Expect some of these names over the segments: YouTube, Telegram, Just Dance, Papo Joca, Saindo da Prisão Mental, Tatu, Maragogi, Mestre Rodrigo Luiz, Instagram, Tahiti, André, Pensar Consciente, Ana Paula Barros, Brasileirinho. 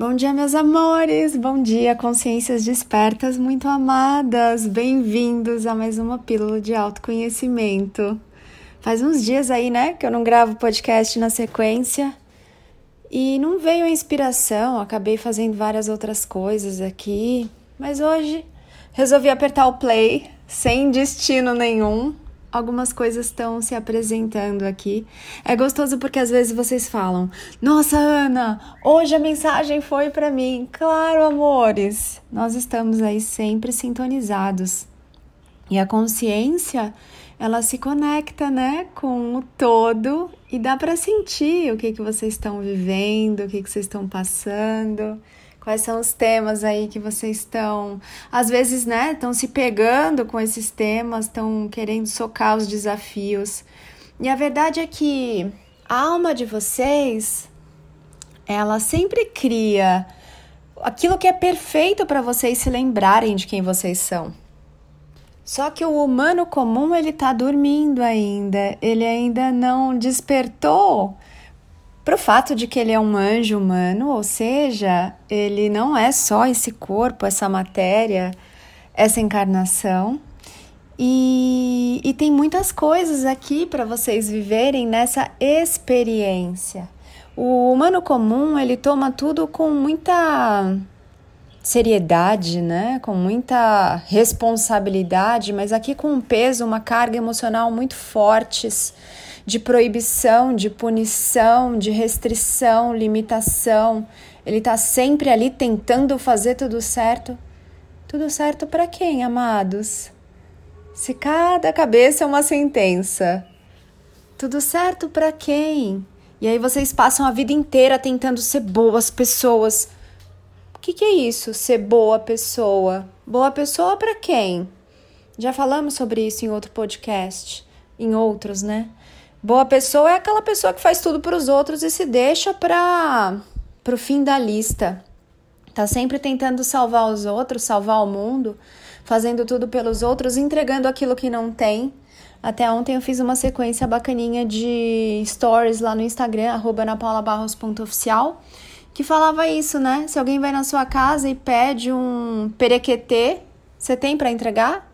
Bom dia, meus amores! Bom dia, consciências despertas muito amadas! Bem-vindos a mais uma Pílula de Autoconhecimento. Faz uns dias aí, né, que eu não gravo podcast na sequência e não veio a inspiração, acabei fazendo várias outras coisas aqui, mas hoje resolvi apertar o play, sem destino nenhum. Algumas coisas estão se apresentando aqui. É gostoso porque às vezes vocês falam: nossa, Ana, hoje a mensagem foi para mim. Claro, amores, nós estamos aí sempre sintonizados. E a consciência, ela se conecta, né, com o todo e dá para sentir o que vocês estão vivendo, o que vocês estão passando. Quais são os temas aí que vocês estão, às vezes, né, estão se pegando com esses temas, estão querendo socar os desafios. E a verdade é que a alma de vocês, ela sempre cria aquilo que é perfeito para vocês se lembrarem de quem vocês são. Só que o humano comum, ele tá dormindo ainda, ele ainda não despertou para o fato de que ele é um anjo humano, ou seja, ele não é só esse corpo, essa matéria, essa encarnação. E tem muitas coisas aqui para vocês viverem nessa experiência. O humano comum, ele toma tudo com muita seriedade, né? Com muita responsabilidade, mas aqui com um peso, uma carga emocional muito fortes, de proibição, de punição, de restrição, limitação. Ele está sempre ali tentando fazer tudo certo. Tudo certo para quem, amados? Se cada cabeça é uma sentença. Tudo certo para quem? E aí vocês passam a vida inteira tentando ser boas pessoas. O que é isso, ser boa pessoa? Boa pessoa para quem? Já falamos sobre isso em outro podcast, em outros, né? Boa pessoa é aquela pessoa que faz tudo para os outros e se deixa para o fim da lista. Tá sempre tentando salvar os outros, salvar o mundo, fazendo tudo pelos outros, entregando aquilo que não tem. Até ontem eu fiz uma sequência bacaninha de stories lá no Instagram, @anapaulabarros.oficial, que falava isso, né? Se alguém vai na sua casa e pede um perequetê, você tem para entregar?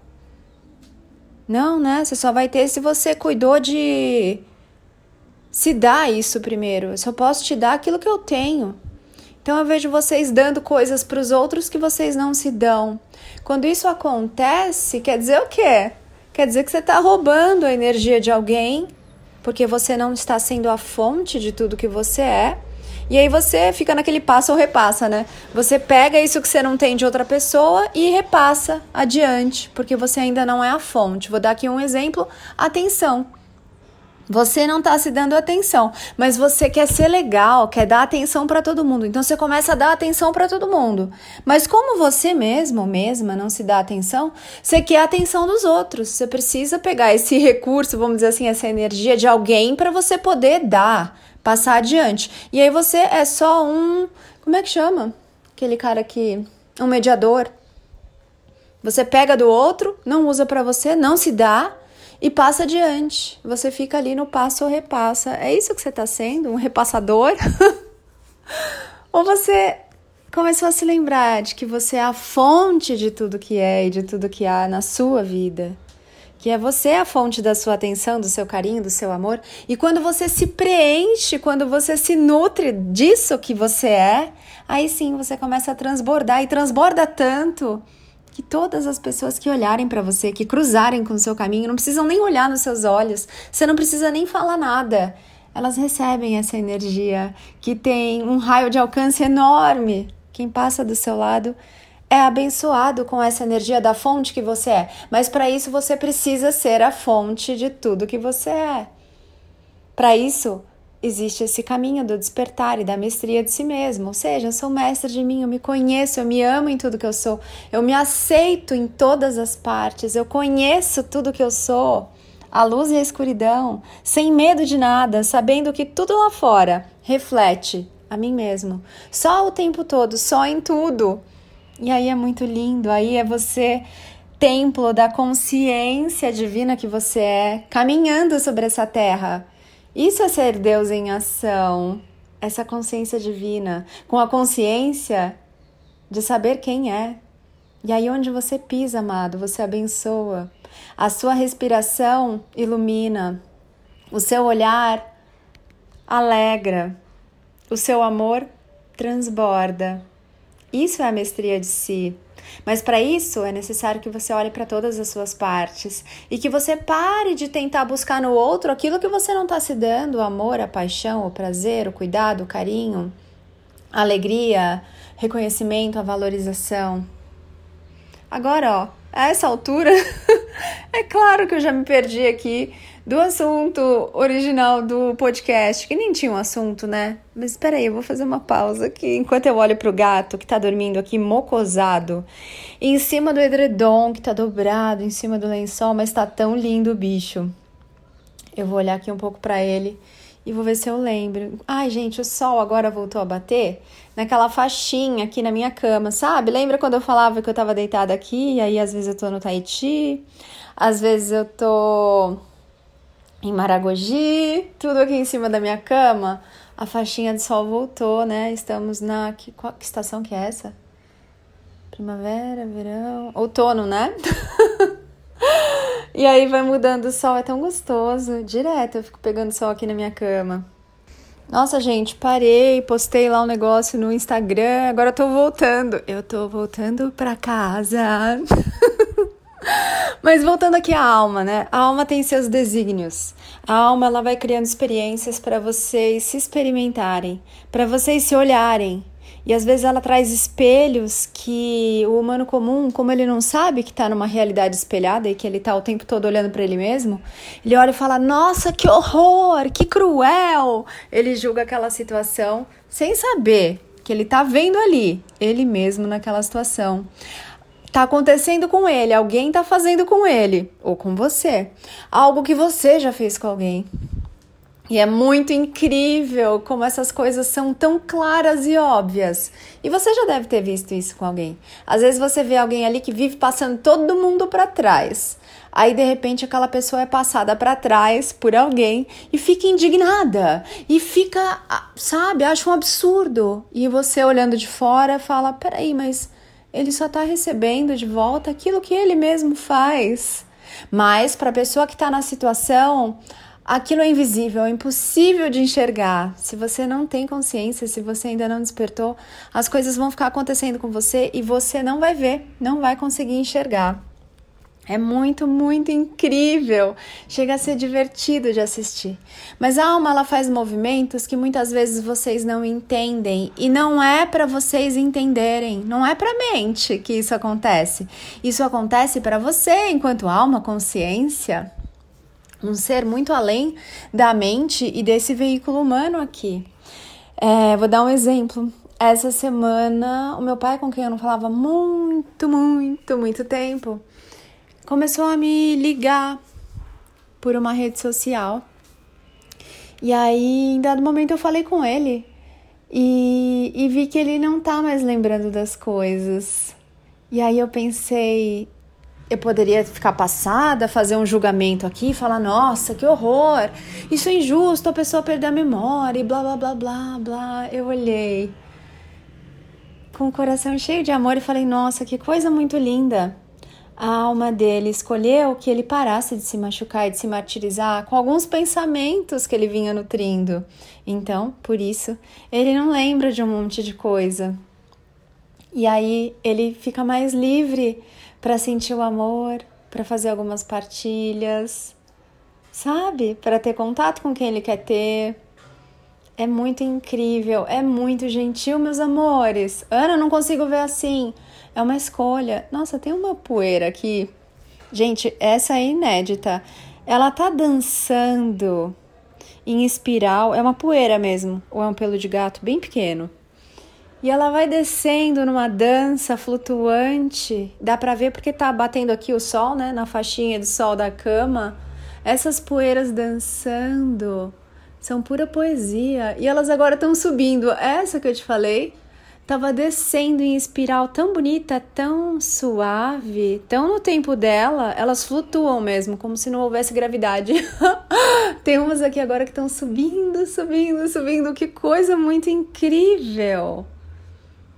Não, né? Você só vai ter se você cuidou de se dar isso primeiro. Eu só posso te dar aquilo que eu tenho. Então eu vejo vocês dando coisas para os outros que vocês não se dão. Quando isso acontece, quer dizer o quê? Quer dizer que você está roubando a energia de alguém, porque você não está sendo a fonte de tudo que você é. E aí você fica naquele passa ou repassa, né? Você pega isso que você não tem de outra pessoa e repassa adiante, porque você ainda não é a fonte. Vou dar aqui um exemplo. Atenção. Você não está se dando atenção, mas você quer ser legal, quer dar atenção para todo mundo. Então você começa a dar atenção para todo mundo. Mas como você mesmo ou mesma não se dá atenção, você quer a atenção dos outros. Você precisa pegar esse recurso, vamos dizer assim, essa energia de alguém para você poder dar, passar adiante. E aí você é só um... Como é que chama? Aquele cara que... Um mediador. Você pega do outro, não usa pra você, não se dá e passa adiante. Você fica ali no passo ou repassa. É isso que você tá sendo? Um repassador? Ou você começou a se lembrar de que você é a fonte de tudo que é e de tudo que há na sua vida? Que é você a fonte da sua atenção, do seu carinho, do seu amor. E quando você se preenche, quando você se nutre disso que você é, aí sim você começa a transbordar. E transborda tanto que todas as pessoas que olharem para você, que cruzarem com o seu caminho, não precisam nem olhar nos seus olhos. Você não precisa nem falar nada. Elas recebem essa energia que tem um raio de alcance enorme. Quem passa do seu lado é abençoado com essa energia da fonte que você é. Mas para isso você precisa ser a fonte de tudo que você é. Para isso existe esse caminho do despertar e da mestria de si mesmo. Ou seja, eu sou mestre de mim, eu me conheço, eu me amo em tudo que eu sou. Eu me aceito em todas as partes, eu conheço tudo que eu sou. A luz e a escuridão, sem medo de nada, sabendo que tudo lá fora reflete a mim mesmo. Só o tempo todo, só em tudo. E aí é muito lindo, aí é você, templo da consciência divina que você é, caminhando sobre essa terra. Isso é ser Deus em ação. essa consciência divina, com a consciência de saber quem é. E aí onde você pisa, amado, você abençoa. A sua respiração ilumina, o seu olhar alegra, o seu amor transborda. Isso é a mestria de si. Mas para isso é necessário que você olhe para todas as suas partes e que você pare de tentar buscar no outro aquilo que você não está se dando, o amor, a paixão, o prazer, o cuidado, o carinho, a alegria, reconhecimento, a valorização. Agora, ó, a essa altura, é claro que eu já me perdi aqui do assunto original do podcast, que nem tinha um assunto, né? Mas espera aí, eu vou fazer uma pausa aqui, enquanto eu olho pro gato que tá dormindo aqui, mocosado, em cima do edredom, que tá dobrado, em cima do lençol, mas tá tão lindo o bicho. Eu vou olhar aqui um pouco pra ele e vou ver se eu lembro. Ai, gente, o sol agora voltou a bater naquela faixinha aqui na minha cama, sabe? Lembra quando eu falava que eu tava deitada aqui, e aí às vezes eu tô no Tahiti, às vezes eu tô em Maragogi, tudo aqui em cima da minha cama, a faixinha de sol voltou, né? Estamos na... Qual estação que é essa? Primavera, verão... Outono, né? E aí vai mudando o sol, é tão gostoso. Direto eu fico pegando sol aqui na minha cama. Nossa, gente, parei, postei lá um negócio no Instagram, agora eu tô voltando. Eu tô voltando pra casa... Mas voltando aqui à alma, né? A alma tem seus desígnios. A alma, ela vai criando experiências para vocês se experimentarem, para vocês se olharem. E às vezes ela traz espelhos que o humano comum, como ele não sabe que está numa realidade espelhada e que ele está o tempo todo olhando para ele mesmo, ele olha e fala, nossa, que horror, que cruel. Ele julga aquela situação sem saber que ele está vendo ali, ele mesmo naquela situação. Tá acontecendo com ele, alguém tá fazendo com ele, ou com você, algo que você já fez com alguém. E é muito incrível como essas coisas são tão claras e óbvias. E você já deve ter visto isso com alguém. Às vezes você vê alguém ali que vive passando todo mundo pra trás. Aí, de repente, aquela pessoa é passada pra trás por alguém e fica indignada. E fica, sabe, acha um absurdo. E você, olhando de fora, fala, peraí, mas... ele só está recebendo de volta aquilo que ele mesmo faz. Mas para a pessoa que está na situação, aquilo é invisível, é impossível de enxergar. Se você não tem consciência, se você ainda não despertou, as coisas vão ficar acontecendo com você e você não vai ver, não vai conseguir enxergar. É muito, muito incrível. Chega a ser divertido de assistir. Mas a alma, ela faz movimentos que muitas vezes vocês não entendem. E não é para vocês entenderem. Não é para a mente que isso acontece. Isso acontece para você, enquanto alma, consciência. Um ser muito além da mente e desse veículo humano aqui. Vou dar um exemplo. Essa semana, o meu pai, com quem eu não falava há muito, muito, muito tempo... começou a me ligar por uma rede social. E aí, em dado momento, eu falei com ele. E vi que ele não tá mais lembrando das coisas. E aí eu pensei... eu poderia ficar passada, fazer um julgamento aqui, falar, nossa, que horror. Isso é injusto, a pessoa perder a memória e blá, blá, blá, blá, blá. Eu olhei com o coração cheio de amor e falei, nossa, que coisa muito linda. A alma dele escolheu que ele parasse de se machucar e de se martirizar com alguns pensamentos que ele vinha nutrindo. Então, por isso, ele não lembra de um monte de coisa. E aí, ele fica mais livre para sentir o amor, para fazer algumas partilhas, sabe? Para ter contato com quem ele quer ter. É muito incrível, é muito gentil, meus amores. Ana, não consigo ver assim. É uma escolha. Nossa, tem uma poeira aqui. Gente, essa é inédita. Ela tá dançando em espiral. É uma poeira mesmo, ou é um pelo de gato bem pequeno. E ela vai descendo numa dança flutuante. Dá pra ver porque tá batendo aqui o sol, né? Na faixinha de sol da cama. Essas poeiras dançando... são pura poesia. E elas agora estão subindo. Essa que eu te falei estava descendo em espiral tão bonita, tão suave, tão no tempo dela. Elas flutuam mesmo, como se não houvesse gravidade. Tem umas aqui agora que estão subindo, subindo, subindo. Que coisa muito incrível!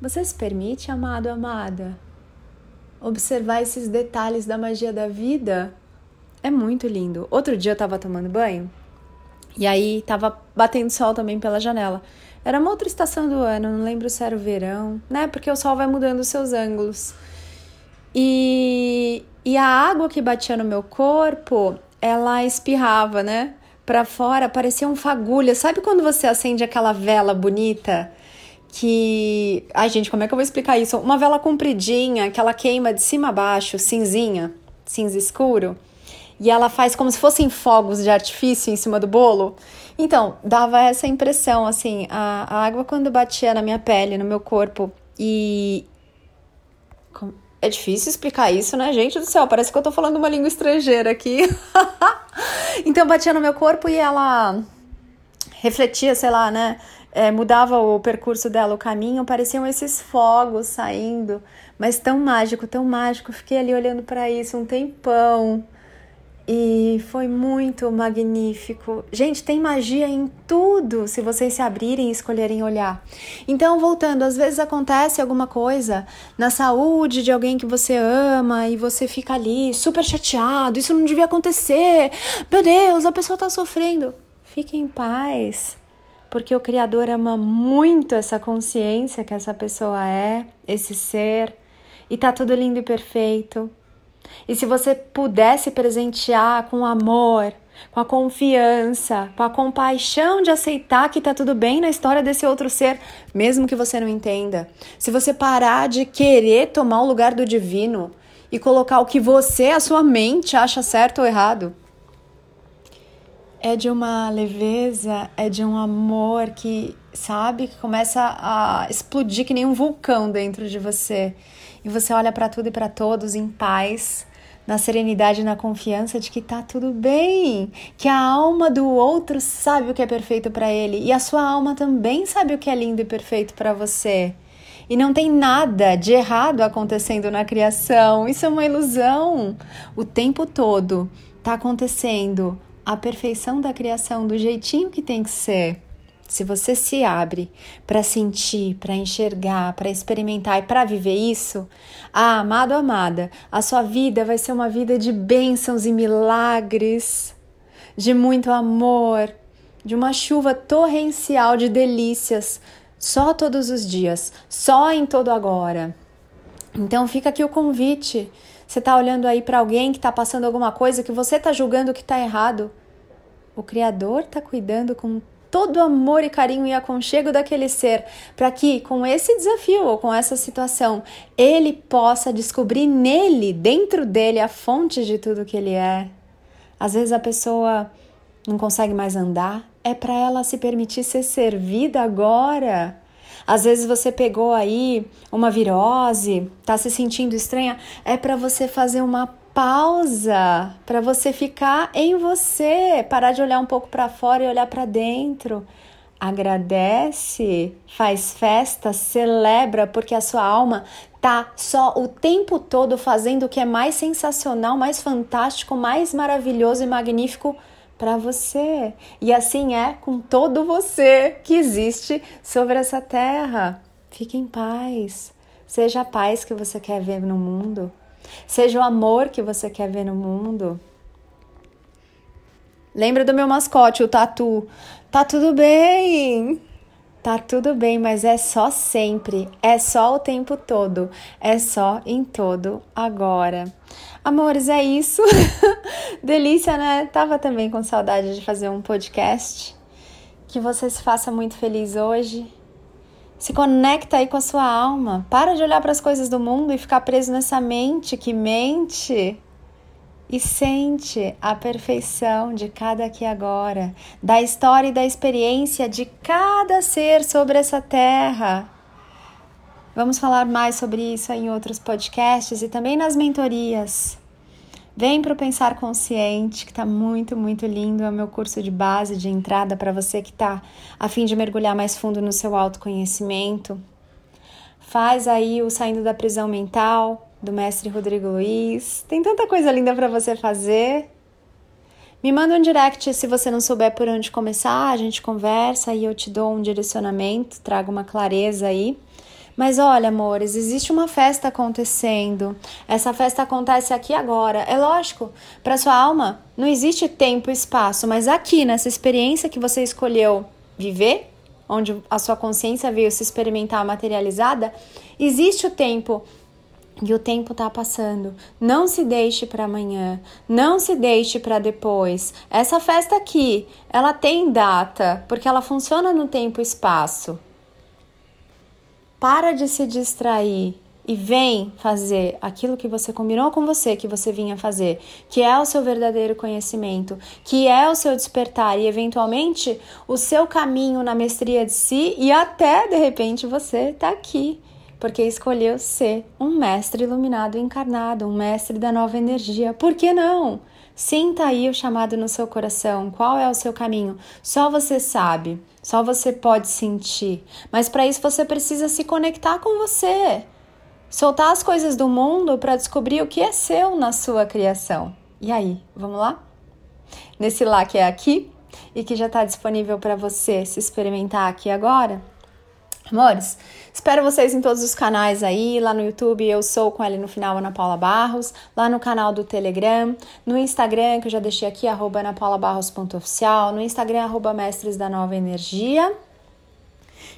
Você se permite, amado, amada, observar esses detalhes da magia da vida? É muito lindo. Outro dia eu tava tomando banho e aí tava batendo sol também pela janela. Era uma outra estação do ano, não lembro se era o verão, né? Porque o sol vai mudando os seus ângulos. E a água que batia no meu corpo, ela espirrava, né? Pra fora, parecia um fagulha. Sabe quando você acende aquela vela bonita? Que... Ai, gente, como é que eu vou explicar isso? Uma vela compridinha, que ela queima de cima a baixo, cinzinha, cinza escuro. E ela faz como se fossem fogos de artifício em cima do bolo. Então, dava essa impressão, assim, a água quando batia na minha pele, no meu corpo. E... É difícil explicar isso, né, gente do céu? Parece que eu tô falando uma língua estrangeira aqui. Então, batia no meu corpo e ela refletia, sei lá, né? Mudava o percurso dela, o caminho, pareciam esses fogos saindo, mas tão mágico, tão mágico. Fiquei ali olhando para isso um tempão e foi muito magnífico. Gente, tem magia em tudo se vocês se abrirem e escolherem olhar. Então, voltando, às vezes acontece alguma coisa na saúde de alguém que você ama e você fica ali super chateado, isso não devia acontecer, meu Deus, a pessoa tá sofrendo. Fique em paz. Porque o Criador ama muito essa consciência que essa pessoa é, esse ser, e tá tudo lindo e perfeito. E se você pudesse presentear com amor, com a confiança, com a compaixão de aceitar que tá tudo bem na história desse outro ser, mesmo que você não entenda. Se você parar de querer tomar o lugar do divino e colocar o que você, a sua mente, acha certo ou errado, é de uma leveza, é de um amor que, sabe, que começa a explodir que nem um vulcão dentro de você. E você olha para tudo e para todos em paz, na serenidade e na confiança de que tá tudo bem, que a alma do outro sabe o que é perfeito para ele e a sua alma também sabe o que é lindo e perfeito para você. E não tem nada de errado acontecendo na criação. Isso é uma ilusão. O tempo todo tá acontecendo a perfeição da criação do jeitinho que tem que ser. Se você se abre para sentir, para enxergar, para experimentar e para viver isso, ah, amado, amada, a sua vida vai ser uma vida de bênçãos e milagres, de muito amor, de uma chuva torrencial de delícias, só todos os dias, só em todo agora. Então fica aqui o convite. Você está olhando aí para alguém que está passando alguma coisa que você está julgando que está errado. O Criador está cuidando com todo o amor e carinho e aconchego daquele ser, para que com esse desafio ou com essa situação, ele possa descobrir nele, dentro dele, a fonte de tudo que ele é. Às vezes a pessoa não consegue mais andar, é para ela se permitir ser servida agora. Às vezes você pegou aí uma virose, tá se sentindo estranha, é para você fazer uma pausa, para você ficar em você, parar de olhar um pouco para fora e olhar para dentro. Agradece, faz festa, celebra, porque a sua alma tá só o tempo todo fazendo o que é mais sensacional, mais fantástico, mais maravilhoso e magnífico para você, e assim é com todo você que existe sobre essa terra. Fique em paz, seja a paz que você quer ver no mundo, seja o amor que você quer ver no mundo. Lembra do meu mascote, o Tatu? Tá tudo bem, mas é só sempre, é só o tempo todo, é só em todo agora. Amores, é isso. Delícia, né? Tava também com saudade de fazer um podcast. Que você se faça muito feliz hoje. Se conecta aí com a sua alma. Para de olhar para as coisas do mundo e ficar preso nessa mente que mente. E sente a perfeição de cada aqui agora. Da história e da experiência de cada ser sobre essa terra. Vamos falar mais sobre isso em outros podcasts e também nas mentorias. Vem para o Pensar Consciente, que está muito, muito lindo. É o meu curso de base, de entrada para você que está a fim de mergulhar mais fundo no seu autoconhecimento. Faz aí o Saindo da Prisão Mental, do Mestre Rodrigo Luiz. Tem tanta coisa linda para você fazer. Me manda um direct se você não souber por onde começar, a gente conversa e eu te dou um direcionamento, trago uma clareza aí. Mas olha, amores, existe uma festa acontecendo. Essa festa acontece aqui agora. É lógico, para sua alma não existe tempo e espaço, mas aqui, nessa experiência que você escolheu viver, onde a sua consciência veio se experimentar materializada, existe o tempo. E o tempo está passando. Não se deixe para amanhã. Não se deixe para depois. Essa festa aqui, ela tem data, porque ela funciona no tempo e espaço. Para de se distrair e vem fazer aquilo que você combinou com você, que você vinha fazer, que é o seu verdadeiro conhecimento, que é o seu despertar e, eventualmente, o seu caminho na mestria de si e até, de repente, você está aqui. Porque escolheu ser um mestre iluminado encarnado, um mestre da nova energia. Por que não? Sinta aí o chamado no seu coração. Qual é o seu caminho? Só você sabe, só você pode sentir. Mas para isso você precisa se conectar com você. Soltar as coisas do mundo para descobrir o que é seu na sua criação. E aí, vamos lá? Nesse lá que é aqui e que já está disponível para você se experimentar aqui agora? Amores, espero vocês em todos os canais aí, lá no YouTube eu sou com L no final, Ana Paula Barros, lá no canal do Telegram, no Instagram que eu já deixei aqui, @anapaulabarros.oficial, no Instagram, @mestresdanova energia.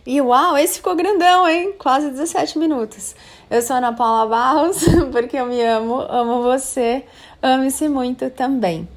E uau, esse ficou grandão, hein? Quase 17 minutos. Eu sou Ana Paula Barros, porque eu me amo, amo você, ame-se muito também.